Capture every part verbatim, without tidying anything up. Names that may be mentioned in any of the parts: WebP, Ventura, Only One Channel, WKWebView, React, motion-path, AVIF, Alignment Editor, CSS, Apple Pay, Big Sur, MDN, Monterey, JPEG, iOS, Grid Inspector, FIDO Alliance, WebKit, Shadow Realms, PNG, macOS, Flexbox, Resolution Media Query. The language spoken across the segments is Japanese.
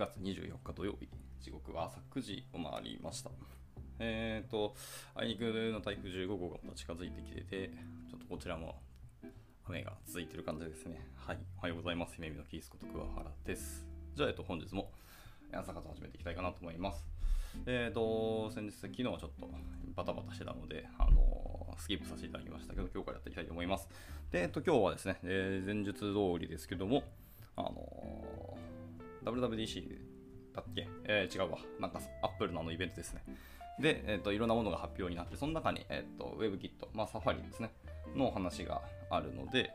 くがつにじゅうよっか土曜日、時刻は朝くじを回りました。えーと、あいにくの台風じゅうごごうがまた近づいてきてて、ちょっとこちらも雨が続いている感じですね。はい、おはようございます。姫美のキースこと桑原です。じゃあ、えっと、本日も朝活始めていきたいかなと思います。えーと、先日、昨日はちょっとバタバタしてたので、あのー、スキップさせていただきましたけど、今日からやっていきたいと思います。で、えっと、今日はですね、えー、前述通りですけども、あのー、ダブリューダブリューディーシー だっけ、えー、違うわ。なんか、Apple のあのイベントですね。で、えーと、いろんなものが発表になって、その中に、えーと、WebKit、まあ、Safari ですね、の話があるので、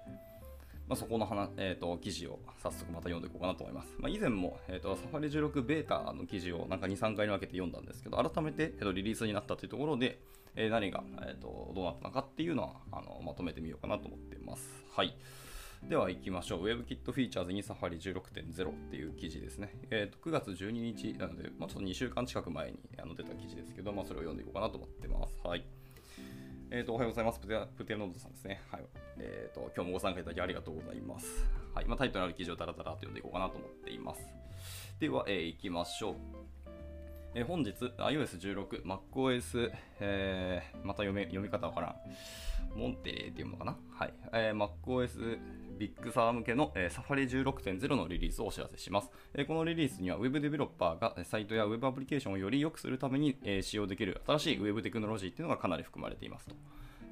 まあ、そこの話、えーと、記事を早速また読んでいこうかなと思います。まあ、以前も、えーと、サファリじゅうろくベータの記事をなんかにさんかいに分けて読んだんですけど、改めて、えーと、リリースになったというところで、えー、何が、えーと、どうなったのかっていうのはあのまとめてみようかなと思っています。はい。では行きましょう。WebKit Features in Safari じゅうろくてんゼロ っていう記事ですね。えー、とくがつじゅうににちなので、まあ、ちょっとにしゅうかん近く前にあの出た記事ですけど、まあ、それを読んでいこうかなと思ってます。はい。えー、とおはようございます。プテプテノードさんですね。はい。えー、と今日もご参加いただきありがとうございます。はい。まあ、タイトルある記事をダラダラと読んでいこうかなと思っています。では、えー、行きましょう。えー、本日 アイオーエスじゅうろく、macOS、えー、また読め読み方わからん。モンテレーっていうのかな。はい。えー、macOSビッグサー向けの、えー、Safari じゅうろくてんゼロ のリリースをお知らせします。えー、このリリースには Web デベロッパーがサイトや Web アプリケーションをより良くするために、えー、使用できる新しい Web テクノロジーというのがかなり含まれていますと。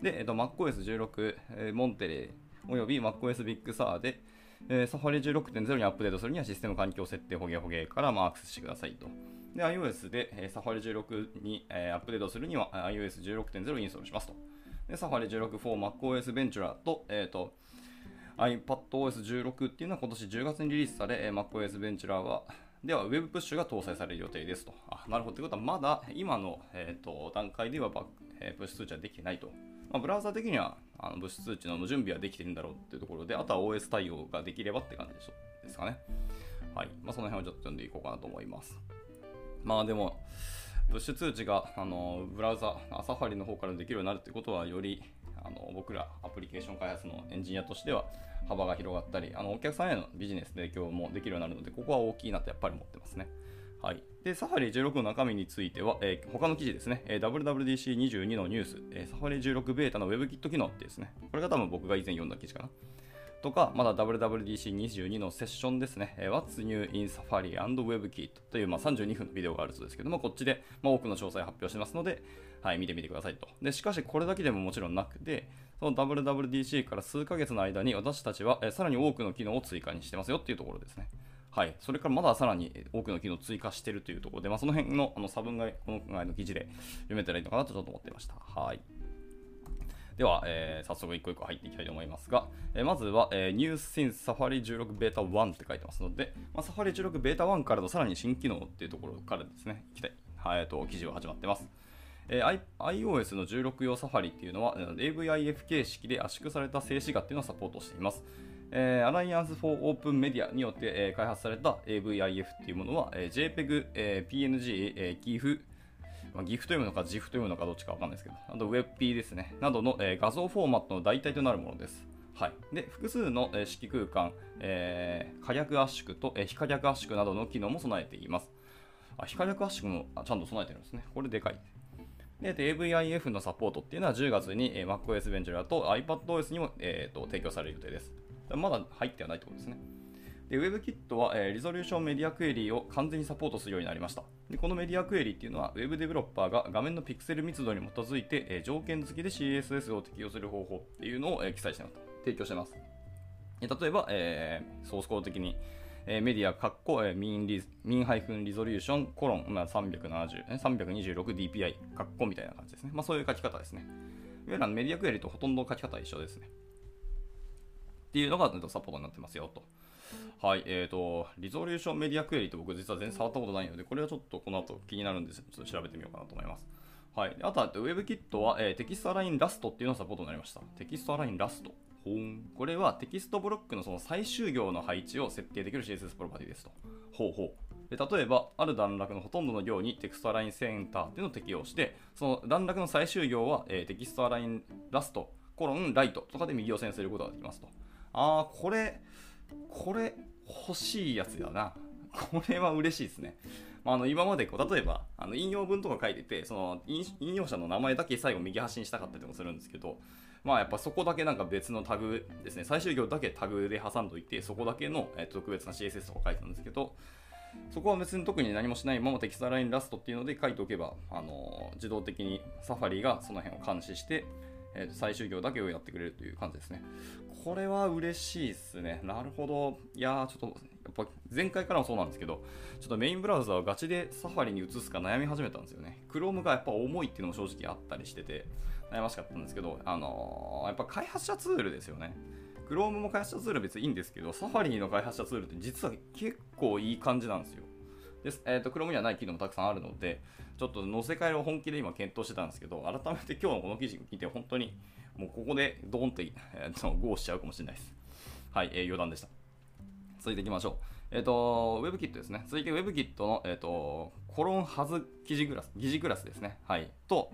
で、えー、と macOS じゅうろく、えー、モンテレーおよび macOS ビッグサーで、えー、Safari じゅうろくてんゼロ にアップデートするにはシステム環境設定ほげほげから、まあ、アクセスしてくださいと。で、iOS で、えー、Safari じゅうろくに、えー、アップデートするには iOS じゅうろくてんゼロ インストールしますと。で、Safari じゅうろく for macOS Ventura と、えっ、ー、と、アイパッドオーエスじゅうろく っていうのは今年じゅうがつにリリースされ、macOS Ventura はでは Web プッシュが搭載される予定ですと。あ、なるほど。ということはまだ今の、えー、と段階ではバ、えー、プッシュ通知はできてないと。まあ、ブラウザ的にはあのプッシュ通知の準備はできてるんだろうっていうところで、あとは オーエス 対応ができればって感じですかね。はい。まあ、その辺をちょっと読んでいこうかなと思います。まあでも、プッシュ通知があのブラウザ、サファリの方からできるようになるということは、よりあの僕らアプリケーション開発のエンジニアとしては幅が広がったり、あのお客さんへのビジネス提供もできるようになるので、ここは大きいなとやっぱり思ってますね。はい。で、サファリじゅうろくの中身については、えー、他の記事ですね、えー、ダブリューダブリューディーシーにじゅうに のニュース、えー、サファリじゅうろくベータの WebKit 機能ってですね、これが多分僕が以前読んだ記事かな。とか、まだ ダブリューダブリューディーシーにじゅうに のセッションですね、What's New in Safari and WebKit という、まあ、さんじゅうにふんのビデオがあるそうですけども、こっちで、まあ、多くの詳細を発表してますので、はい、見てみてくださいと。で、しかしこれだけでももちろんなくて、その ダブリューダブリューディーシー から数ヶ月の間に私たちは、えー、さらに多くの機能を追加にしてますよっていうところですね。はい。それからまださらに多くの機能を追加してるというところで、まあ、その辺の、あの差分がこの前の記事で読めたらいいのかなとちょっと思っていました。はい。では、えー、早速一個一個入っていきたいと思いますが、えー、まずは、えー、New Since Safari じゅうろく Beta ワンって書いてますので、まあ、Safari じゅうろく Beta ワンからのさらに新機能っていうところからですね、いきたい、はい、えー、と記事は始まってます。えー、iOS のじゅうろく用 Safari っていうのは エーブイアイエフ 形式で圧縮された静止画っていうのをサポートしています。えー、Alliance for Open Media によって、えー、開発された エーブイアイエフ っていうものは、えー、JPEG、えー、ピーエヌジー、えー、GIF、まあ、GIF というのか ジーアイエフ というのかどっちかわかんないですけど、あと WebP ですね、などの、えー、画像フォーマットの代替となるものです。はい、で複数の、えー、色空間、えー、可逆圧縮と、えー、非可逆圧縮などの機能も備えています。あ、非可逆圧縮もちゃんと備えてるんですね。これでかい。で、エーブイアイエフ のサポートっていうのはじゅうがつに、えー、macOS Ventura と iPadOS にも、えー、と提供される予定です。まだ入ってはないところですね。で、WebKit は、えー、Resolution Media Query を完全にサポートするようになりました。で、このメディアクエリっていうのは Web デベロッパーが画面のピクセル密度に基づいて、えー、条件付きで シーエスエス を適用する方法っていうのを、えー、記載してます。提供してます。例えば、えー、ソースコード的に、えー、メディア括弧 min-resolution コロン さんびゃくななじゅう、さんびゃくにじゅうろくディーピーアイ 括弧みたいな感じですね。まあ、そういう書き方ですね。いわゆるメディアクエリとほとんど書き方は一緒ですね。っていうのがサポートになってますよと。はい、えーと、リゾリューションメディアクエリって僕実は全然触ったことないので、これはちょっとこの後気になるんです。ちょっと調べてみようかなと思います。はい、あとは WebKit は、えー、テキストアラインラストっていうのがサポートになりました。テキストアラインラスト。ほん。これはテキストブロックのその最終行の配置を設定できる シーエスエス プロパティですと。ほうほう。で、例えば、ある段落のほとんどの行にテキストアラインセンターっていうのを適用して、その段落の最終行は、えー、テキストアラインラスト、コロン、ライトとかで右を線することができますと。あー、これ、これ欲しいやつだな。これは嬉しいですね。まあ、あの今までこう例えばあの引用文とか書いてて、その引用者の名前だけ最後右端にしたかったりとかするんですけど、まあやっぱそこだけなんか別のタグですね、最終行だけタグで挟んどいて、そこだけの特別な シーエスエス とか書いてたんですけど、そこは別に特に何もしないままテキストラインラストっていうので書いておけば、あの自動的に Safari がその辺を監視して、えー、最終行だけをやってくれるという感じですね。これは嬉しいですね。なるほど。いやーちょっとやっぱ前回からもそうなんですけど、ちょっとメインブラウザをガチで Safari に移すか悩み始めたんですよね。Chrome がやっぱ重いっていうのも正直あったりしてて悩ましかったんですけど、あのー、やっぱ開発者ツールですよね。Chrome も開発者ツールは別にいいんですけど、Safari の開発者ツールって実は結構いい感じなんですよ。ですえー、と Chrome にはない機能もたくさんあるので、ちょっと載せ替えを本気で今検討してたんですけど、改めて今日のこの記事を聞いて、本当にもうここでドーンって、えー、とゴーしちゃうかもしれないです。はい、えー、余談でした。続いていきましょう。えっ、ー、と、WebKit ですね。続いて WebKit の、えー、とコロンハズ記事クラス、疑似クラスですね。はい。と、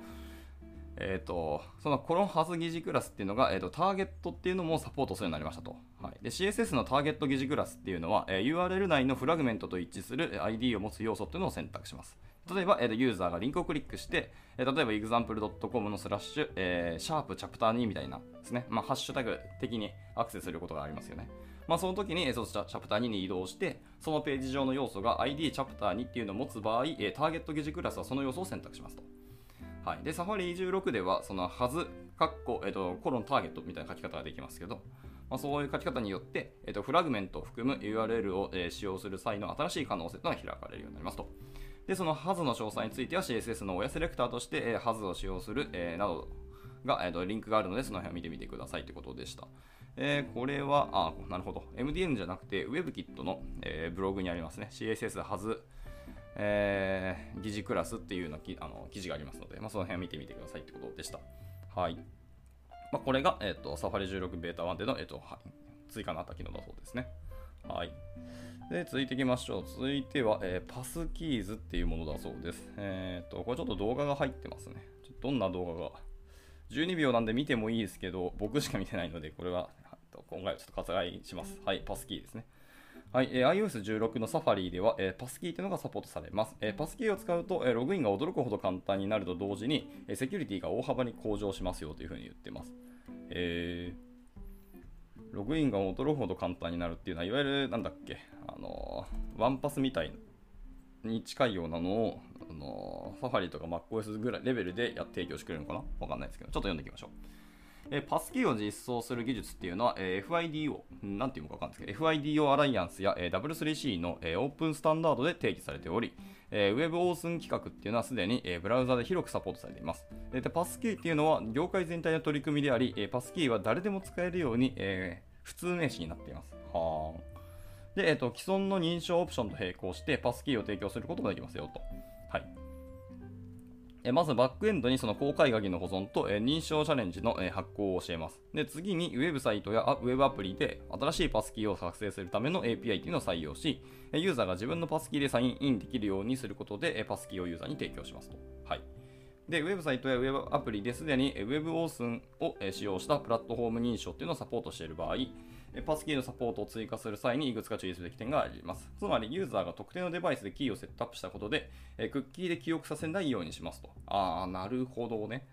えっ、ー、と、そのコロンハズ疑似クラスっていうのが、えー、とターゲットっていうのもサポートするようになりましたと。はい、で シーエスエス のターゲット疑似クラスっていうのは、えー、ユーアールエル 内のフラグメントと一致する アイディー を持つ要素っていうのを選択します。例えば、えー、ユーザーがリンクをクリックして、えー、例えば example ドットコム のスラッシュ、えー、シャープチャプターにみたいなですね、まあ、ハッシュタグ的にアクセスすることがありますよね。まあ、その時に、えー、そのチャプターにに移動して、そのページ上の要素が アイディー チャプターにっていうのを持つ場合、えー、ターゲット疑似クラスはその要素を選択しますと。はい、で Safari じゅうろく ではそのはず、かっこ、えっと、コロンターゲットみたいな書き方ができますけど、まあ、そういう書き方によって、えっと、フラグメントを含む ユーアールエル を、えー、使用する際の新しい可能性が開かれるようになりますと。でそのはずの詳細については シーエスエス の親セレクターとして、えー、はずを使用する、えー、などが、えっと、リンクがあるのでその辺を見てみてくださいということでした。えー、これはあなるほど エムディーエヌ じゃなくて WebKit の、えー、ブログにありますね シーエスエス はずえー、疑似クラスっていうようなきあの記事がありますので、まあ、その辺を見てみてくださいってことでした。はい。まあ、これが、えー、と Safari じゅうろく ベータワンでの、えーとはい、追加のあった機能だそうですね。はい。で、続いていきましょう。続いては、えー、パスキーズっていうものだそうです。えーと、これちょっと動画が入ってますね。ちょっとどんな動画が。じゅうにびょうなんで見てもいいですけど、僕しか見てないので、これは今回はちょっと割愛します。はい、パスキーですね。はい、えー、アイオーエスじゅうろく の Safari では、えー、パスキーというのがサポートされます。えー、パスキーを使うと、えー、ログインが驚くほど簡単になると同時に、えー、セキュリティが大幅に向上しますよというふうに言ってます。えー、ログインが驚くほど簡単になるっていうのは、いわゆるなんだっけ、あのー、ワンパスみたいに近いようなのを、あのー、Safari とか macOS ぐらいレベルでやって提供してくれるのかなわかんないですけど、ちょっと読んでいきましょう。えー、パスキーを実装する技術っていうのは、えー、エフアイディーオー、なんていうのかわかんないですけど、エフアイディーオー アライアンスや、えー、ダブリュースリーシー の、えー、オープンスタンダードで定義されており、えー、WebAuthn 規格っていうのはすでに、えー、ブラウザで広くサポートされています。で、パスキーっていうのは業界全体の取り組みであり、えー、パスキーは誰でも使えるように、えー、普通名詞になっています。はーん。で、えーと、既存の認証オプションと並行してパスキーを提供することができますよと。はい。まずバックエンドにその公開鍵の保存と認証チャレンジの発行を教えます。で次にウェブサイトやウェブアプリで新しいパスキーを作成するための エーピーアイ というのを採用し、ユーザーが自分のパスキーでサインインできるようにすることでパスキーをユーザーに提供しますと。はい、でウェブサイトやウェブアプリですでに WebAuthn を使用したプラットフォーム認証というのをサポートしている場合、パスキーのサポートを追加する際にいくつか注意すべき点があります。つまり、ユーザーが特定のデバイスでキーをセットアップしたことで、クッキーで記憶させないようにしますと。あー、なるほどね。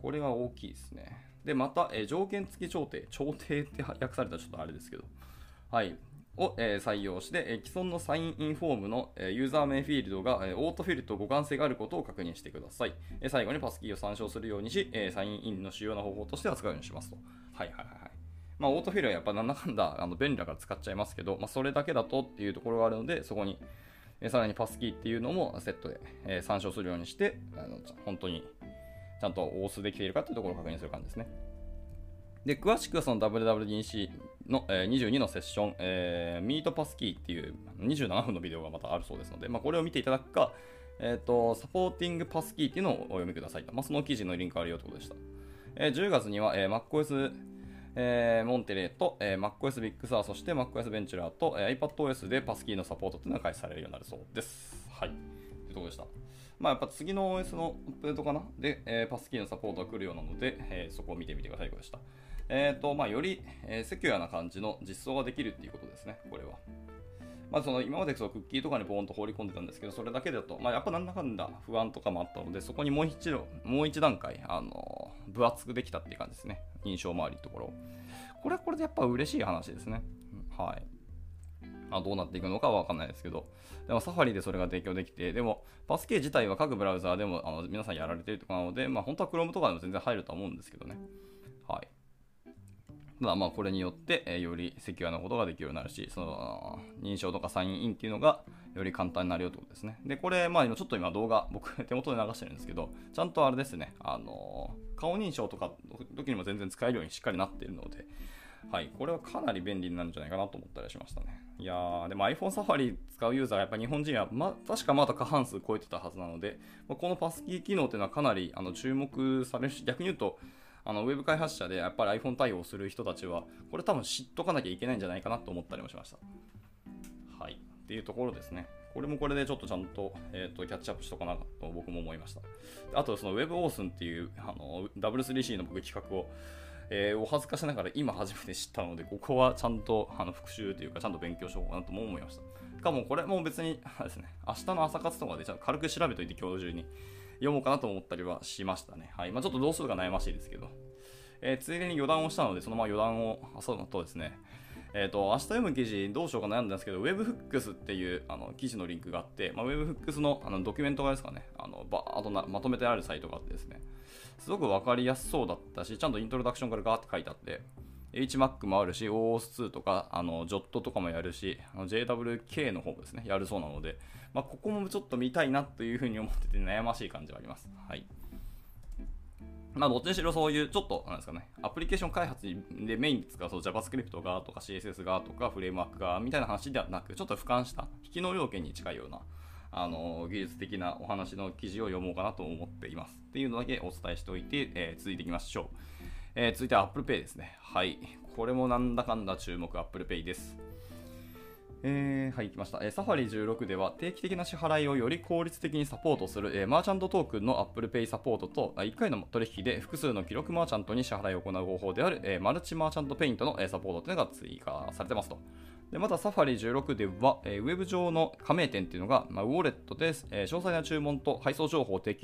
これは大きいですね。で、また、条件付き調停。調停って訳されたらちょっとあれですけど。はい。を採用して、既存のサインインフォームのユーザー名フィールドがオートフィルと互換性があることを確認してください。最後にパスキーを参照するようにし、サインインの主要な方法として扱うようにしますと。はいはいはい。まあ、オートフィルはやっぱなんだかんだあの便利だから使っちゃいますけど、まあ、それだけだとっていうところがあるので、そこにえさらにパスキーっていうのもセットでえ参照するようにして、あの本当にちゃんとオースできているかっていうところを確認する感じですね。で、詳しくはその ダブリューダブリューディーシー のにじゅうにのセッション、えー、ミートパスキーっていうにじゅうななふんのビデオがまたあるそうですので、まあ、これを見ていただくか、えーと、サポーティングパスキーっていうのをお読みくださいと。まあ、その記事のリンクあるよということでした。えー、じゅうがつには、えー、macOSえー、モンテレーと、えー、macOS Big Sur、そして macOS Ventura と、えー、iPadOS でパスキーのサポートというのが開始されるようになるそうです。はい。というところでした。まあ、やっぱ次の オーエス のアップデートかなで、えー、パスキーのサポートが来るようなので、えー、そこを見てみてくださいということでした。えーと、まあ、より、えー、セキュアな感じの実装ができるっていうことですね、これは。まあ、その今までそのクッキーとかにボーンと放り込んでたんですけど、それだけだと、まあ、やっぱなんだかんだ不安とかもあったので、そこにもう一度、もう一段階、あのー、分厚くできたっていう感じですね。印象周りのところ。これはこれでやっぱ嬉しい話ですね。はい。まあ、どうなっていくのかは分かんないですけど、でもサファリでそれが提供できて、でもパスキー自体は各ブラウザーでもあの皆さんやられているとかなので、まあ、本当は Chrome とかでも全然入るとは思うんですけどね。はい。ただまあこれによって、えー、よりセキュアなことができるようになるし、その認証とかサインインっていうのがより簡単になるよってことですね。で、これ、まあ、ちょっと今動画、僕手元で流してるんですけど、ちゃんとあれですね、あのー、顔認証とか時にも全然使えるようにしっかりなっているので、はい、これはかなり便利になるんじゃないかなと思ったりしましたね。いやー、でも iPhone サファリ使うユーザーはやっぱ日本人は、ま、確かまだ過半数超えてたはずなので、まあ、このパスキー機能というのはかなりあの注目されるし、逆に言うと、あのウェブ開発者でやっぱり iPhone 対応する人たちは、これ多分知っとかなきゃいけないんじゃないかなと思ったりもしました。はい、っていうところですね。これもこれでちょっとちゃんと、えーと、キャッチアップしとかなと僕も思いました。あと、その WebAuthn っていうあの ダブリュースリーシー の僕企画を、えー、お恥ずかしながら今初めて知ったので、ここはちゃんとあの復習というか、ちゃんと勉強しようかなとも思いました。しかもこれも別にですね、明日の朝活とかでちゃんと軽く調べといて今日中に読もうかなと思ったりはしましたね。はい。まあ、ちょっとどうするか悩ましいですけど。えー、ついでに余談をしたので、そのまま余談を、あ、そうだとですね、えっと、明日読む記事どうしようか悩んだんですけど、WebFooks っていうあの記事のリンクがあって、まあ、WebFooks の, あのドキュメントがですかね、あのバーッとなまとめてあるサイトがあってですね、すごく分かりやすそうだったし、ちゃんとイントロダクションからガーッと書いてあって、エイチマック もあるし、オーオーエスツー とか、あの ジョット とかもやるし、ジェイダブリューケー の方もですね、やるそうなので、まあ、ここもちょっと見たいなというふうに思ってて悩ましい感じはあります。はい。まあ、どっちにしろそういう、ちょっと、なんですかね、アプリケーション開発でメインに使う、そう JavaScript がとか シーエスエス がとかフレームワークがみたいな話ではなく、ちょっと俯瞰した、非能要件に近いような、あの、技術的なお話の記事を読もうかなと思っています。っていうのだけお伝えしておいて、えー、続いていきましょう。えー、続いては Apple Pay ですね。はい。これもなんだかんだ注目、Apple Pay です。えー、はい、来ました。えー、サファリじゅうろくでは定期的な支払いをより効率的にサポートする、えー、マーチャントトークンの Apple Pay サポートと、いっかいの取引で複数の記録マーチャントに支払いを行う方法である、えー、マルチマーチャントペイントの、えー、サポートというのが追加されてますと。でまたサファリじゅうろくでは、えー、ウェブ上の加盟店というのが、まあ、ウォレットで、えー、詳細な注文と配送情報を提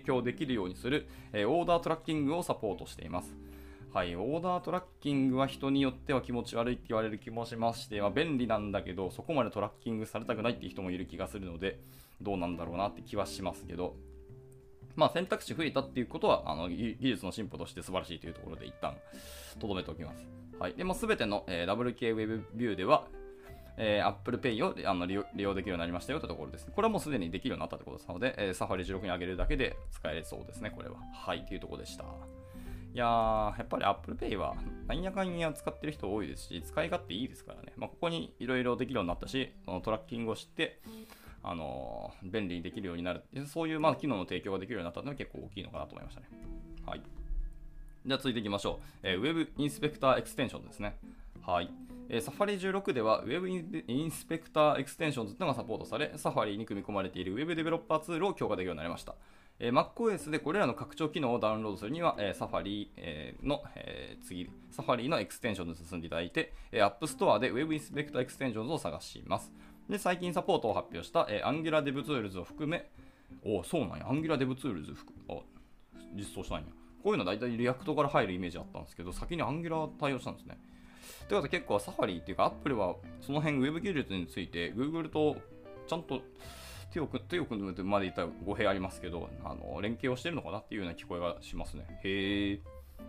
供できるようにする、えー、オーダートラッキングをサポートしています。はい、オーダートラッキングは人によっては気持ち悪いって言われる気もしまして、まあ、便利なんだけど、そこまでトラッキングされたくないっていう人もいる気がするので、どうなんだろうなって気はしますけど、まあ、選択肢増えたっていうことはあの技術の進歩として素晴らしいというところで一旦とどめておきます。はい、でまあ、全ての、えー、ダブリューケーウェブビュー では、えー、Apple Pay をあの 利用、利用できるようになりましたよというところです。これはもうすでにできるようになったということですので、えー、サファリじゅうろくに上げるだけで使えそうですね、これは。はい、というところでした。いやー、やっぱり Apple Pay は何やかんや使ってる人多いですし、使い勝手いいですからね。まあ、ここにいろいろできるようになったし、そのトラッキングを知って、あのー、便利にできるようになる。そういうまあ機能の提供ができるようになったのは結構大きいのかなと思いましたね。はい。じゃあ続いていきましょう。えー、Web インスペクターエクステンションですね。はい。えー、サファリじゅうろくでは Web インスペクターエクステンションというのがサポートされ、Safari に組み込まれている Web デベロッパーツールを強化できるようになりました。えー、マックオーエス でこれらの拡張機能をダウンロードするには、えー、Safari、えー、の、えー、次、Safari のエクステンションに進んでいただいて、えー、App Store で Web インスペクターエクステンションを探します。で、最近サポートを発表した、えー、Angular DevTools を含め、おそうなんや、Angular DevTools 含め、あ、実装したんや。こういうのは大体 React から入るイメージあったんですけど、先に Angular 対応したんですね。ということは結構 Safari っていうか Apple はその辺 Web 技術について Google とちゃんと手を組むまでいったら語弊ありますけど、あの連携をしてるのかなっていうような聞こえがしますね。へぇ、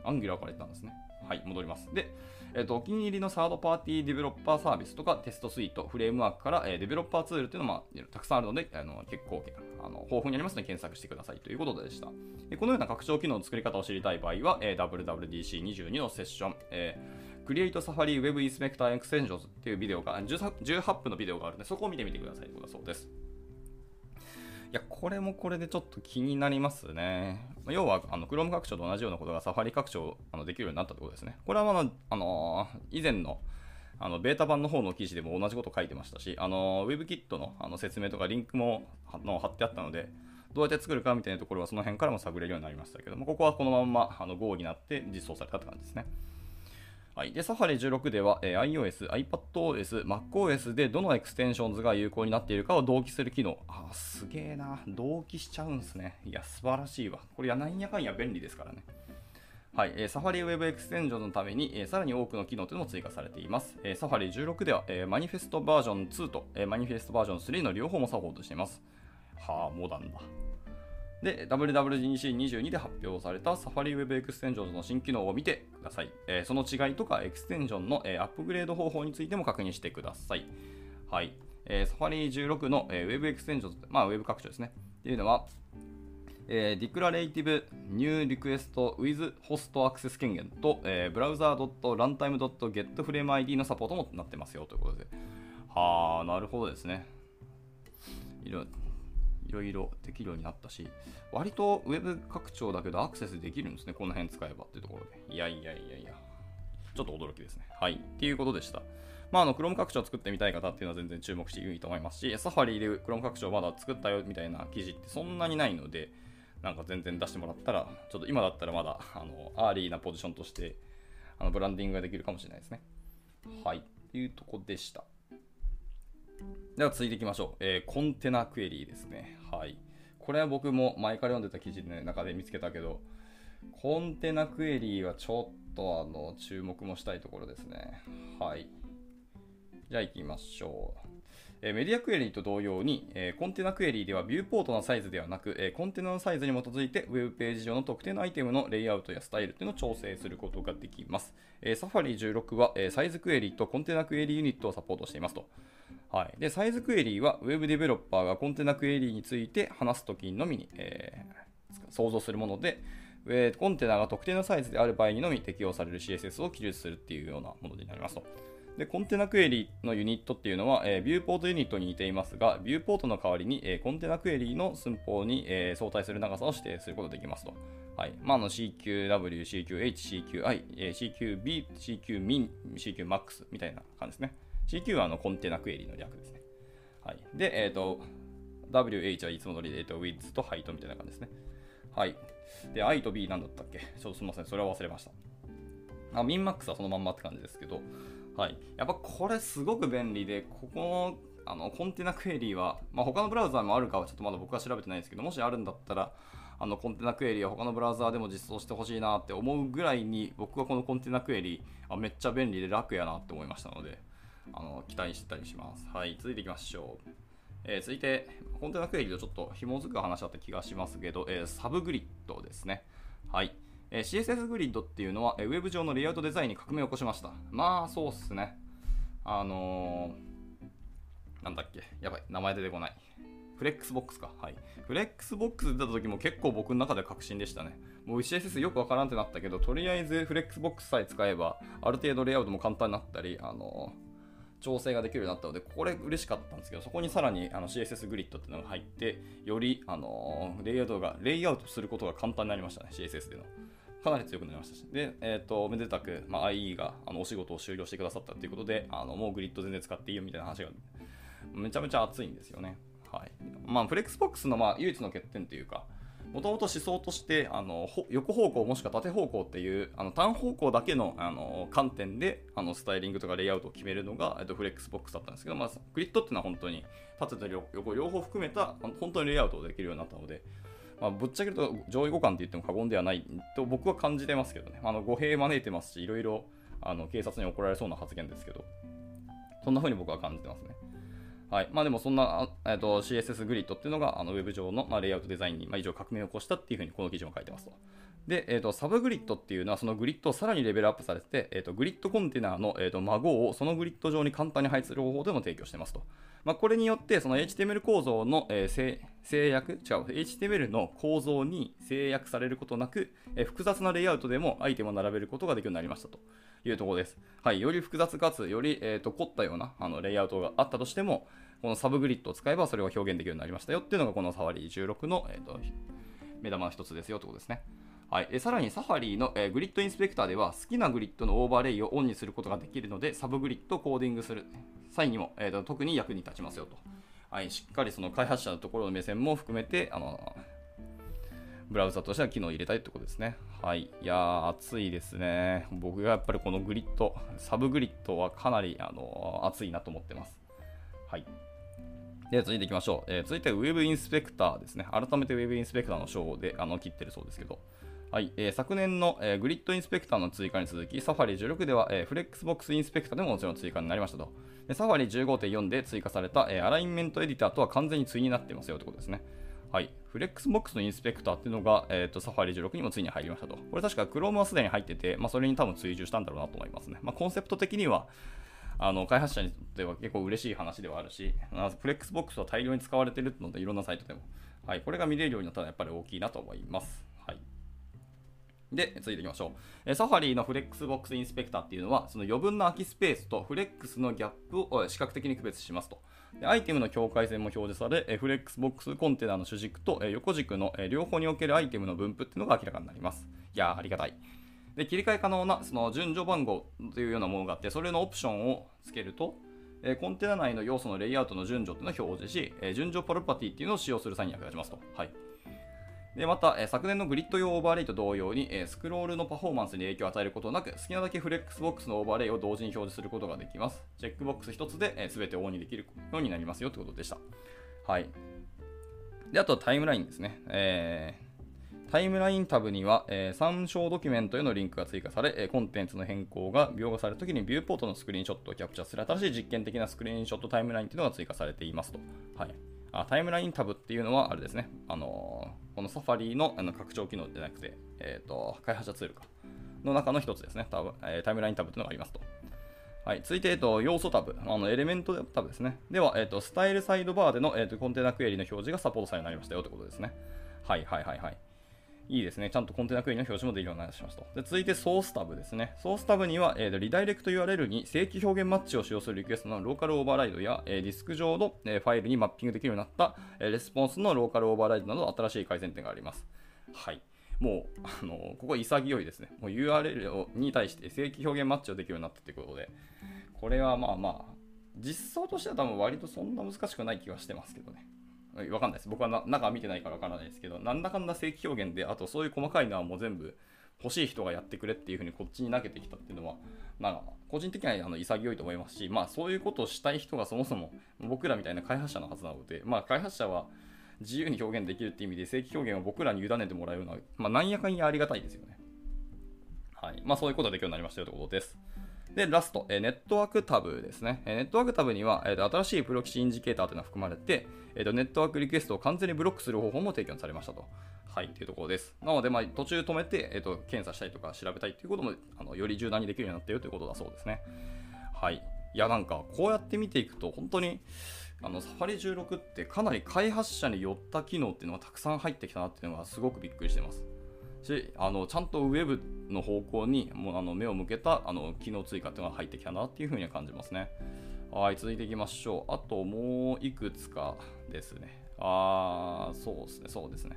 Angular からいったんですね。はい、戻ります。で、えーと、お気に入りのサードパーティーデベロッパーサービスとかテストスイート、フレームワークから、えー、デベロッパーツールっていうのは、まあ、たくさんあるので、あの結構あの豊富にありますので検索してくださいということでした。でこのような拡張機能の作り方を知りたい場合は、えー、ダブリューダブリューディーシーにじゅうに のセッション、えーCreate Safari Web Inspector Extensions っていうビデオが、じゅうはちぷんのビデオがあるので、そこを見てみてくださいということだそうです。いや、これもこれでちょっと気になりますね。要は、あの Chrome 拡張と同じようなことが Safari 拡張あのできるようになったということですね。これは、あの、あのー、以前の、あのベータ版の方の記事でも同じこと書いてましたし、あの WebKit の、あの説明とかリンクもの貼ってあったので、どうやって作るかみたいなところはその辺からも探れるようになりましたけども、ここはこのまんまあの ゴー になって実装されたって感じですね。はい、でサファリじゅうろくでは、えー、iOS、iPadOS、macOS でどのエクステンションズが有効になっているかを同期する機能。あー、すげえな。同期しちゃうんですね。いや、素晴らしいわ。これやなんやかんや便利ですからね。はい、えー、Safari Web エクステンジョンのために、えー、さらに多くの機能というのも追加されています。えー、サファリじゅうろくでは、えー、マニフェストバージョンツーと、えー、マニフェストバージョンスリーの両方もサポートしています。はあ、モダンだ。で、ダブリューダブリューディーシーにじゅうに で発表された Safari Web エクステンジョンの新機能を見てください。えー、その違いとかエクステンジョンの、えー、アップグレード方法についても確認してください。はい。えー、サファリじゅうろくの、えー、Web エクステンジョン、まあ Web 拡張ですね。っていうのは、えー、ディクラレイティブニューリクエストウィズホストアクセス権限と、えー、ブラウザードットランタイムドットゲットフレームアイディー のサポートもなってますよということで。はあ、なるほどですね。いろいろ。いろいろできるようになったし、割と Web 拡張だけどアクセスできるんですね。この辺使えばっていうところで。いやいやいやいや。ちょっと驚きですね。はい。っていうことでした。まあ、あの、Chrome 拡張を作ってみたい方っていうのは全然注目していいと思いますし、Safari で Chrome 拡張まだ作ったよみたいな記事ってそんなにないので、なんか全然出してもらったら、ちょっと今だったらまだ、あの、アーリーなポジションとして、あの、ブランディングができるかもしれないですね。はい。っていうとこでした。では続いていきましょう、えー、コンテナクエリーですね。はい。これは僕も前から読んでた記事の中で見つけたけど、コンテナクエリーはちょっとあの注目もしたいところですね。はい。じゃあ行きましょう。えー、メディアクエリーと同様に、えー、コンテナクエリーではビューポートのサイズではなく、えー、コンテナのサイズに基づいてウェブページ上の特定のアイテムのレイアウトやスタイルというのを調整することができます。えー、サファリじゅうろくは、えー、サイズクエリーとコンテナクエリーユニットをサポートしていますと。はい、でサイズクエリーは Web デベロッパーがコンテナクエリーについて話すときのみに、えー、想像するもので、えー、コンテナが特定のサイズである場合にのみ適用される シーエスエス を記述するっていうようなものになりますと。でコンテナクエリーのユニットっていうのは、えー、ビューポートユニットに似ていますが、ビューポートの代わりに、えー、コンテナクエリーの寸法に、えー、相対する長さを指定することができますと。はい、まあ、あの シーキューダブリュー、シーキューエイチ、シーキューアイ、シーキュービー、シーキューミン、シーキューマックス みたいな感じですね。シーキュー はあのコンテナクエリの略ですね。はい、で、えーと、ダブリューエイチ はいつも通り、えーと、width と height みたいな感じですね。はい。で、i と b なんだったっけ？ちょっとすみません。それは忘れました。あ、min-max はそのまんまって感じですけど、はい。やっぱこれすごく便利で、ここの、あのコンテナクエリは、まあ、他のブラウザーもあるかはちょっとまだ僕は調べてないんですけど、もしあるんだったら、あのコンテナクエリは他のブラウザーでも実装してほしいなって思うぐらいに、僕はこのコンテナクエリ、あ、めっちゃ便利で楽やなって思いましたので、あの期待してたりします。はい、続いていきましょう。えー、続いて、コンテナクエリとちょっと紐づく話だった気がしますけど、えー、サブグリッドですね。はい、えー、シーエスエス グリッドっていうのは、えー、ウェブ上のレイアウトデザインに革命を起こしました。まあ、そうっすね。あのー、なんだっけ、やばい、名前出てこない。フレックスボックスか。はい。フレックスボックス出た時も結構僕の中で革新でしたね。もう シーエスエス よくわからんってなったけど、とりあえずフレックスボックスさえ使えば、ある程度レイアウトも簡単になったり、あのー、調整ができるようになったので、これ嬉しかったんですけど、そこにさらにあの シーエスエス グリッドっていうのが入って、よりあのレイアウトが、レイアウトすることが簡単になりましたね、シーエスエス での。かなり強くなりましたし。で、えっと、めでたく、まあ、アイイー があのお仕事を終了してくださったということで、あのもうグリッド全然使っていいよみたいな話が、めちゃめちゃ熱いんですよね。はい。まあ、フレックスボックスのまあ唯一の欠点というか、もともと思想としてあの横方向もしくは縦方向っていうあの単方向だけ の, あの観点であのスタイリングとかレイアウトを決めるのが、えっと、フレックスボックスだったんですけど、まあ、グリッドっていうのは本当に縦と横両方含めた本当にレイアウトができるようになったので、まあ、ぶっちゃけると上位互換って言っても過言ではないと僕は感じてますけどね。あの語弊招いてますし、いろいろあの警察に怒られそうな発言ですけど、そんな風に僕は感じてますね。はい、まあでもそんな、えっと、シーエスエス グリッドっていうのがあのウェブ上の、まあ、レイアウトデザインに、まあ、以上革命を起こしたっていうふうにこの記事も書いてますと。で、えっと、サブグリッドっていうのはそのグリッドをさらにレベルアップされて、えっと、グリッドコンテナの、えっと、孫をそのグリッド上に簡単に配置する方法でも提供してますと。まあ、これによってその エイチティーエムエル 構造の、えー、制, 制約違う エイチティーエムエル の構造に制約されることなく、えー、複雑なレイアウトでもアイテムを並べることができるようになりましたというところです。はい、より複雑かつより、えー、と凝ったようなあのレイアウトがあったとしても、このサブグリッドを使えばそれを表現できるようになりましたよっていうのがこの サファリじゅうろく の、えー、と目玉の一つですよということですね。はい、えさらに Safari の、えー、グリッドインスペクターでは好きなグリッドのオーバーレイをオンにすることができるので、サブグリッドをコーディングする際にも、えー、と特に役に立ちますよと。はい、しっかりその開発者のところの目線も含めて、あのブラウザとしての機能を入れたいってことですね。はい。いやー、熱いですね。僕がやっぱりこのグリッド、サブグリッドはかなり、あのー、熱いなと思ってます。はい。で、続いていきましょう。えー、続いて Web インスペクターですね。改めて Web インスペクターの章であの切ってるそうですけど。はい、えー、昨年の、えー、グリッドインスペクターの追加に続き、サファリじゅうろくでは、えー、フレックスボックスインスペクターでももちろん追加になりましたと。で、サファリじゅうごてんよん で追加された、えー、アラインメントエディターとは完全に対になっていますよということですね。はい、フレックスボックスのインスペクターっていうのが、えー、とサファリじゅうろくにもついに入りましたと。これ確か Chrome はすでに入ってて、まあ、それに多分追従したんだろうなと思いますね。まあ、コンセプト的には、あの開発者にとっては結構嬉しい話ではあるし、フレックスボックスは大量に使われているので、いろんなサイトでも。はい、これが見れるようになったらやっぱり大きいなと思います。はい、で、続いていきましょう。サファリのフレックスボックスインスペクターっていうのは、その余分な空きスペースとフレックスのギャップを視覚的に区別しますと。で、アイテムの境界線も表示され、フレックスボックスコンテナの主軸と横軸の両方におけるアイテムの分布っていうのが明らかになります。いやー、ありがたい。で、切り替え可能なその順序番号というようなものがあって、それのオプションをつけると、コンテナ内の要素のレイアウトの順序というのを表示し、順序プロパティっていうのを使用する際に役立ちますと。はい。で、また、昨年のグリッド用オーバーレイと同様に、スクロールのパフォーマンスに影響を与えることなく、好きなだけフレックスボックスのオーバーレイを同時に表示することができます。チェックボックス一つで全てオンにできるようになりますよということでした。はい。で、あとはタイムラインですね。えータイムラインタブには、えー、参照ドキュメントへのリンクが追加され、コンテンツの変更が描画されるときにビューポートのスクリーンショットをキャプチャーする新しい実験的なスクリーンショットタイムラインというのが追加されていますと。はい、あ、タイムラインタブっていうのはあれですね、あのー、このサファリの、あの拡張機能じゃなくて、えーと、開発者ツールかの中の一つですね、タブ、えー、タイムラインタブというのがありますと。はい、続いて、えっと、要素タブ、あのエレメントタブですね。では、えっと、スタイルサイドバーでの、えっと、コンテナクエリの表示がサポートされるようになりましたよということですね。はいはいはいはい。いいですね。ちゃんとコンテナクエリの表示もできるようになりましたと。で、続いてソースタブですね。ソースタブには、えー、リダイレクト ユーアールエル に正規表現マッチを使用するリクエストのローカルオーバーライドや、えー、ディスク上の、えー、ファイルにマッピングできるようになった、えー、レスポンスのローカルオーバーライドなど新しい改善点があります。はい。もう、あのー、ここ潔いですね。もう ユーアールエル に対して正規表現マッチをできるようになったということで、これはまあまあ、実装としては多分割とそんな難しくない気はしてますけどね。わかんないです。僕はな中見てないからわからないですけど、なんだかんだ正規表現で、あとそういう細かいのはもう全部欲しい人がやってくれっていう風にこっちに投げてきたっていうのは、なんか個人的にはあの潔いと思いますし、まあそういうことをしたい人がそもそも僕らみたいな開発者のはずなので、まあ開発者は自由に表現できるっていう意味で正規表現を僕らに委ねてもらえるのは、まあなんやかんやありがたいですよね。はい。まあそういうことができるようになりましたよということです。で、ラスト、ネットワークタブですね。ネットワークタブには、新しいプロキシインジケーターというのが含まれて、ネットワークリクエストを完全にブロックする方法も提供されましたと。はい、というところです。なので、まあ、途中止めて、えっと、検査したりとか調べたいということもあの、より柔軟にできるようになったよということだそうですね。はい。いや、なんか、こうやって見ていくと、本当に、あの、サファリじゅうろくってかなり開発者に寄った機能っていうのがたくさん入ってきたなっていうのがすごくびっくりしてます。しあのちゃんとウェブの方向にもうあの目を向けたあの機能追加というのが入ってきたなというふうには感じますね。はい、続いていきましょう。あともういくつかですね。ああ、そうですね、そうですね。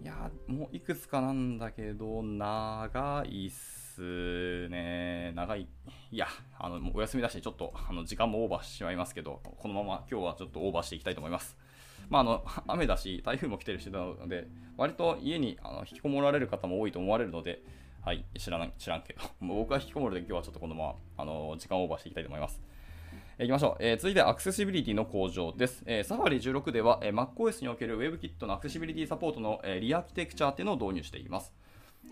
いや、もういくつかなんだけど、長いっすね。長い。いや、あのお休みだし、ちょっとあの時間もオーバーしてしまいますけど、このまま今日はちょっとオーバーしていきたいと思います。まあ、あの雨だし、台風も来てるしなので、割と家にあの引きこもられる方も多いと思われるので、はい、知らない、知らんけど、もう僕は引きこもるので、今日はちょっとこのままあの時間オーバーしていきたいと思います。いきましょう。えー、続いてアクセシビリティの向上です。えー、サファリじゅうろくでは、えー、マックオーエス における WebKit のアクセシビリティサポートの、えー、リアーキテクチャーというのを導入しています。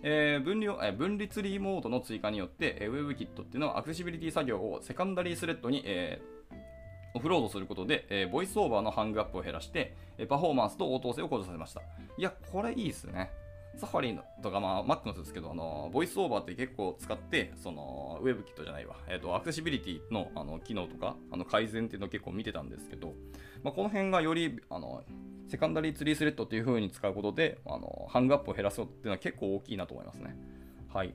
えー、分離えー、分離ツリーモードの追加によって、えー、WebKit というのはアクセシビリティ作業をセカンダリースレッドに、えーオフロードすることで、えー、ボイスオーバーのハングアップを減らして、えー、パフォーマンスと応答性を向上させました。いや、これいいですね。サファリとか、まあ、Mac のですけど、あのー、ボイスオーバーって結構使って、その、WebKit じゃないわ、えっと、アクセシビリティの、あの機能とか、あの改善っていうのを結構見てたんですけど、まあ、この辺がより、あの、セカンダリーツリースレッドっていう風に使うことで、あの、ハングアップを減らすっていうのは結構大きいなと思いますね。はい。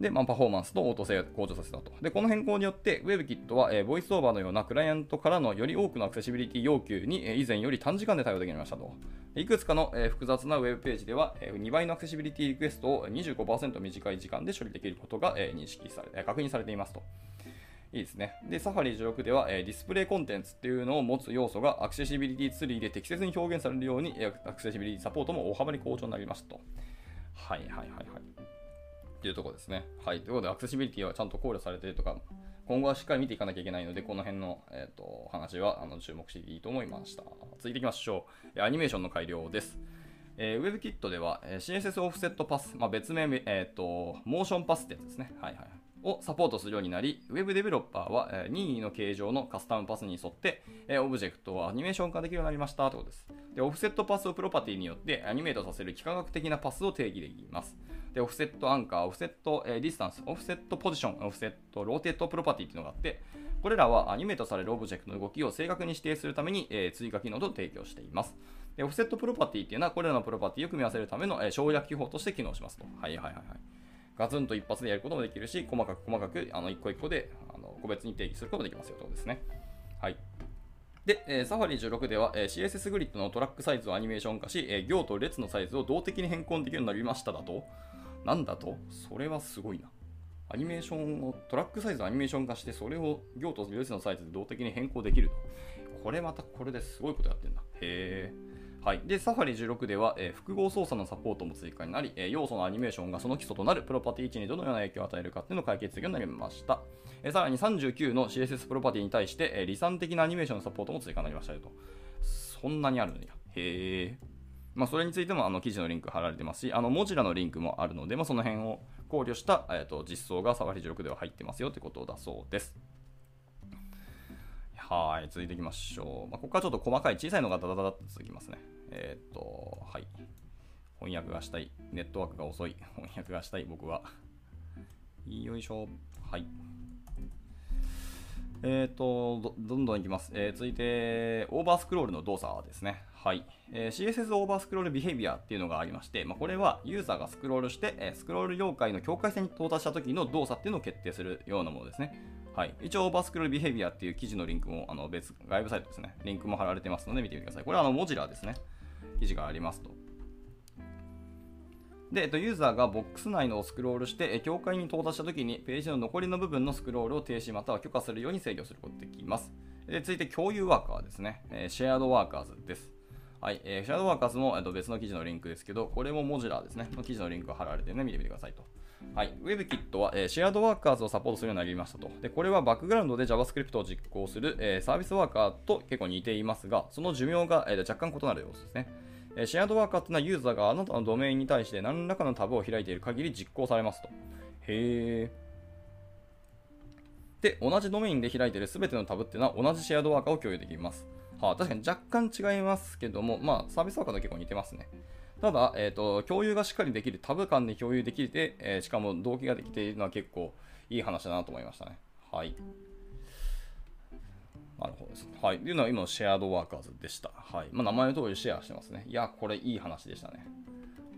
で、まあ、パフォーマンスと応答性を向上させたと。で、この変更によって、WebKit は、えー、ボイスオーバーのようなクライアントからのより多くのアクセシビリティ要求に、えー、以前より短時間で対応できましたと。いくつかの、えー、複雑なウェブページでは、えー、にばいのアクセシビリティリクエストを にじゅうごパーセント 短い時間で処理できることが、えー、認識され、えー、確認されていますと。いいですね。で、サファリじゅうろくでは、えー、ディスプレイコンテンツっていうのを持つ要素がアクセシビリティツリーで適切に表現されるように、アクセシビリティサポートも大幅に好調になりましたと。はいはいはいはい。っていうところですね。はい。ということで、アクセシビリティはちゃんと考慮されているとか、今後はしっかり見ていかなきゃいけないので、この辺の、えー、と話はあの注目していいと思いました。続いていきましょう。アニメーションの改良です。えー、WebKit では シーエスエス オフセットパス、まあ、別名、えーと、モーションパスってやつですね。はいはい。をサポートするようになり、Web デベロッパーは任意の形状のカスタムパスに沿ってオブジェクトをアニメーション化できるようになりましたということです。で、オフセットパスをプロパティによってアニメートさせる幾何学的なパスを定義できます。で、オフセットアンカー、オフセットディスタンス、オフセットポジション、オフセットローテートプロパティっていうのがあって、これらはアニメートされるオブジェクトの動きを正確に指定するために追加機能と提供しています。で、オフセットプロパティっていうのはこれらのプロパティを組み合わせるための省略記法として機能しますと。はいはいはいはい。ガツンと一発でやることもできるし、細かく細かくあの一個一個であの個別に定義することができますよということですね。はい。で、えー、サファリじゅうろくでは、えー、シーエスエス グリッドのトラックサイズをアニメーション化し、えー、行と列のサイズを動的に変更できるようになりましただと。なんだと？それはすごいな。アニメーションを、トラックサイズをアニメーション化して、それを行と列のサイズで動的に変更できると。これまたこれですごいことやってんだ。へー。はい、でサファリじゅうろくでは、えー、複合操作のサポートも追加になり、えー、要素のアニメーションがその基礎となるプロパティいちにどのような影響を与えるかというのを解決できるようになりました、えー、さらにさんじゅうきゅうの シーエスエス プロパティに対して、えー、離散的なアニメーションのサポートも追加になりましたよと。そんなにあるのや。へえ。まあ、それについてもあの記事のリンク貼られてますし、あのモジュラのリンクもあるので、まあ、その辺を考慮した、えー、と実装がサファリじゅうろくでは入ってますよということだそうです。はい、続いていきましょう。まあ、ここからちょっと細かい小さいのがダダダダッと続きますね。えー、っと、はい。翻訳がしたい。ネットワークが遅い。翻訳がしたい。僕は。よいしょ。はい。えー、っとど、どんどんいきます。えー、続いて、オーバースクロールの動作ですね。はい。えー、シーエスエス オーバースクロールビヘビアっていうのがありまして、まあ、これはユーザーがスクロールして、スクロール領海の境界線に到達した時の動作っていうのを決定するようなものですね。はい、一応、オーバースクロールビヘビアっていう記事のリンクも、あの別外部サイトですね、リンクも貼られてますので見てみてください。これはあのモジュラですね、記事がありますと。で、えっと、ユーザーがボックス内のをスクロールして、境界に到達したときに、ページの残りの部分のスクロールを停止または許可するように制御することができます。で、続いて、共有ワーカーですね、えー、シェアードワーカーズです。はい、えー、シェアードワーカーズも、えっと、別の記事のリンクですけど、これもモジュラですね、の記事のリンクが貼られてね、見てみてくださいと。はい、WebKit は、えー、シェアードワーカーズをサポートするようになりましたと。で、これはバックグラウンドで JavaScript を実行する、えー、サービスワーカーと結構似ていますが、その寿命が、えー、若干異なる様子ですね、えー。シェアードワーカーというのはユーザーがあなたのドメインに対して何らかのタブを開いている限り実行されますと。へー。で、同じドメインで開いているすべてのタブっていうのは同じシェアードワーカーを共有できます。はあ、確かに若干違いますけども、まあ、サービスワーカーと結構似てますね。ただ、えーと、共有がしっかりできる、タブ間で共有できて、えー、しかも同期ができているのは結構いい話だなと思いましたね。はい。なるほどですね。はい。というのは今のシェアードワーカーズでした。はい。まあ、名前の通りシェアしてますね。いや、これいい話でしたね。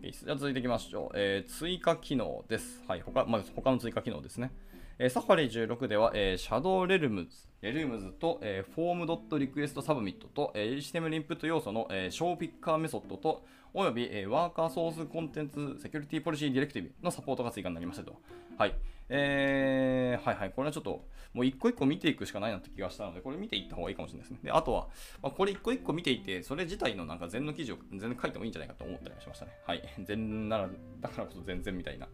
いいです。じゃあ続いていきましょう。えー、追加機能です。はい。他、まあ、他の追加機能ですね。えー、サファリじゅうろくでは、えー、シャドウレルムズ、レルムズと、えー、フォーム .request サブミットと、えー、エイチティーエムエル インプット要素の、えー、ショーピッカーメソッドと、および、えー、ワーカーソースコンテンツセキュリティポリシーディレクティブのサポートが追加になりましたと。はい。えー、はいはい。これはちょっと、もう一個一個見ていくしかないなって気がしたので、これ見ていった方がいいかもしれないですね。で、あとは、まあ、これ一個一個見ていて、それ自体のなんか全の記事を全然書いてもいいんじゃないかと思ったりしましたね。はい。全なら、だからこそ全然みたいな、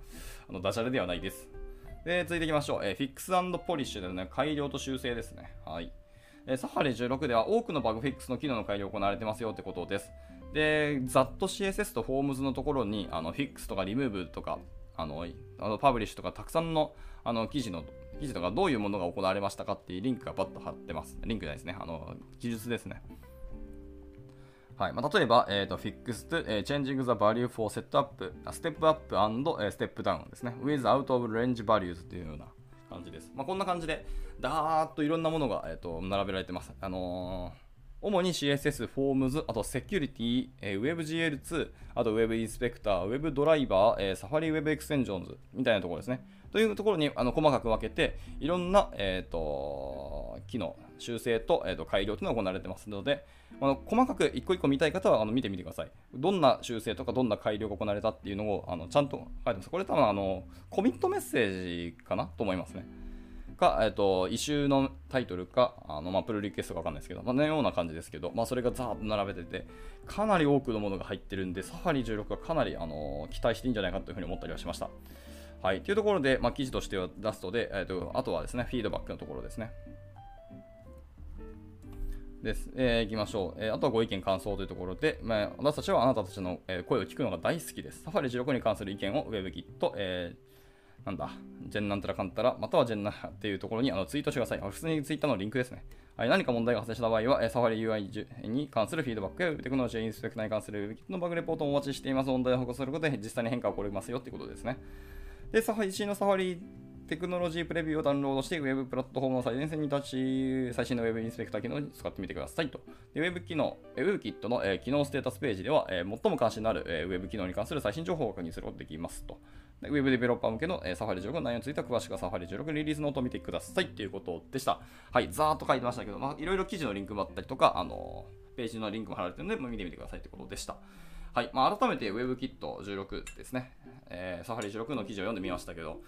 あの、ダジャレではないです。で、続いていきましょう。えー、フィックス&ポリッシュでね、改良と修正ですね。はい。えー、サファリじゅうろくでは多くのバグフィックスの機能の改良が行われてますよってことです。で、ざっと シーエスエス とフォームズのところに、あのフィックスとかリムーブとか、あの、あのパブリッシュとか、たくさんの、あの記事の、記事とかどういうものが行われましたかっていうリンクがバッと貼ってます。リンクじゃないですね。あの、記述ですね。はい、まあ、例えば、えーと、Fixed、えー、Changing the Value for Setup、Step Up and Step Down ですね。With Out of Range Values というような感じです。まあ、こんな感じで、だーっといろんなものが、えーと、並べられてます。あのー、主に シーエスエス、Forms、あと Security、えー、WebGL2、あと Web Inspector、Web Driver、えー、Safari Web Extensions みたいなところですね。というところにあの細かく分けて、いろんな、えーと、機能、修正 と,、えー、と改良というのが行われてますので、あの細かく一個一個見たい方はあの見てみてください。どんな修正とかどんな改良が行われたっていうのをあのちゃんと書いてます。これ多分あのコミットメッセージかなと思いますね。か、えっと、イシューのタイトルか、あのまあ、プルリクエストかわかんないですけど、まあ、のような感じですけど、まあ、それがザーッと並べてて、かなり多くのものが入ってるんで、サファリじゅうろくはかなり、あのー、期待していいんじゃないかというふうに思ったりはしました。はい。というところで、まあ、記事としてはラストで、えっと、あとはですね、フィードバックのところですね。ですえー、いきましょう、えー。あとはご意見、感想というところで、まあ、私たちはあなたたちの声を聞くのが大好きです。サファリじゅうろくに関する意見を WebKit、えー、なんだ、ジェンなんたらかんたら、またはジェンナっていうところにあのツイートしてください。普通にツイッターのリンクですね。はい、何か問題が発生した場合は、サファリユーアイ に関するフィードバックやテクノロジーインスペクターに関する WebKit のバグレポートをお待ちしています。問題を報告することで実際に変化が起こりますよということですね。で、いちのサファリテクノロジープレビューをダウンロードして、ウェブプラットフォームの最前線に立ち、最新のウェブインスペクター機能に使ってみてくださいと。ウェブ機能、ウェブキットの、えー、機能ステータスページでは、えー、最も関心のある、えー、ウェブ機能に関する最新情報を確認することができますと。ウェブデベロッパー向けの、えー、サファリじゅうろくの内容については、詳しくはサファリじゅうろくリリースノートを見てくださいということでした。はい、ざーっと書いてましたけど、まあ、いろいろ記事のリンクもあったりとか、あのー、ページのリンクも貼られているので、まあ、見てみてくださいということでした。はい、まあ、改めて ウェブキットじゅうろくですね、えー、サファリじゅうろくの記事を読んでみましたけど、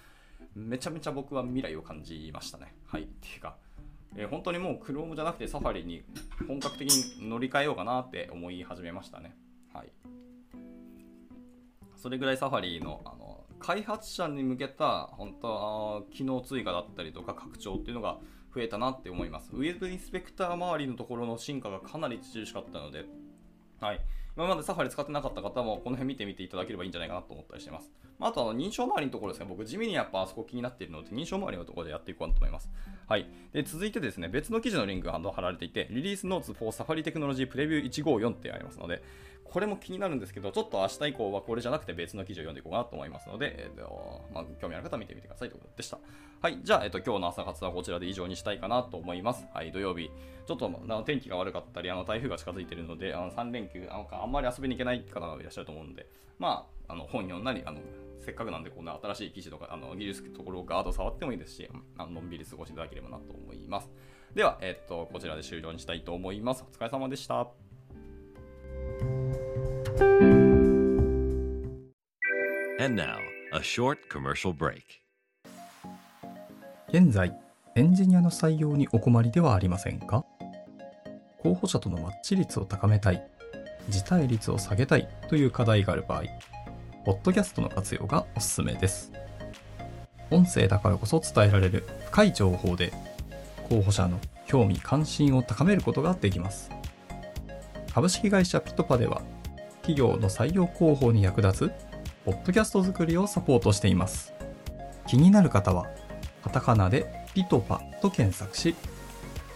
めちゃめちゃ僕は未来を感じましたね。はい。っていうか、えー、本当にもう Chrome じゃなくて Safari に本格的に乗り換えようかなって思い始めましたね。はい。それぐらい Safari の、 あの開発者に向けた本当機能追加だったりとか拡張っていうのが増えたなって思います。Web インスペクター周りのところの進化がかなり著しかったので、はい。今までサファリ使ってなかった方もこの辺見てみていただければいいんじゃないかなと思ったりしています。あとあの認証周りのところですね。僕地味にやっぱあそこ気になっているので認証周りのところでやっていこうと思います。はい。で、続いてですね、別の記事のリンクが貼られていて、リリースノーツ for Safari Technology Preview いちごーよんってありますので、これも気になるんですけど、ちょっと明日以降はこれじゃなくて別の記事を読んでいこうかなと思いますので、えーとまあ、興味ある方は見てみてくださいということでした。はい。じゃあ、えーと、今日の朝活はこちらで以上にしたいかなと思います。はい。土曜日、ちょっとあの天気が悪かったり、あの台風が近づいているので、あのさん連休、なんかあんまり遊びに行けない方がいらっしゃると思うので、まあ、あの本読んだり、あのせっかくなんでこんな新しい記事とかあの技術のところをガード触ってもいいですし、あの、 のんびり過ごしていただければなと思います。では、えーと、こちらで終了にしたいと思います。お疲れ様でした。And now, a short commercial break. 現在、エンジニアの採用にお困りではありませんか？候補者とのマッチ率を高めたい、辞退率を下げたいという課題がある場合、ポッドキャストの活用がおすすめです。音声だからこそ伝えられる深い情報で、候補者の興味関心を高めることができます。株式会社ピトパでは、企業の採用広報に役立つポッドキャスト作りをサポートしています。気になる方は、カタカナでピトパと検索し、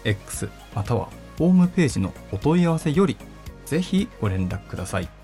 X またはホームページのお問い合わせよりぜひご連絡ください。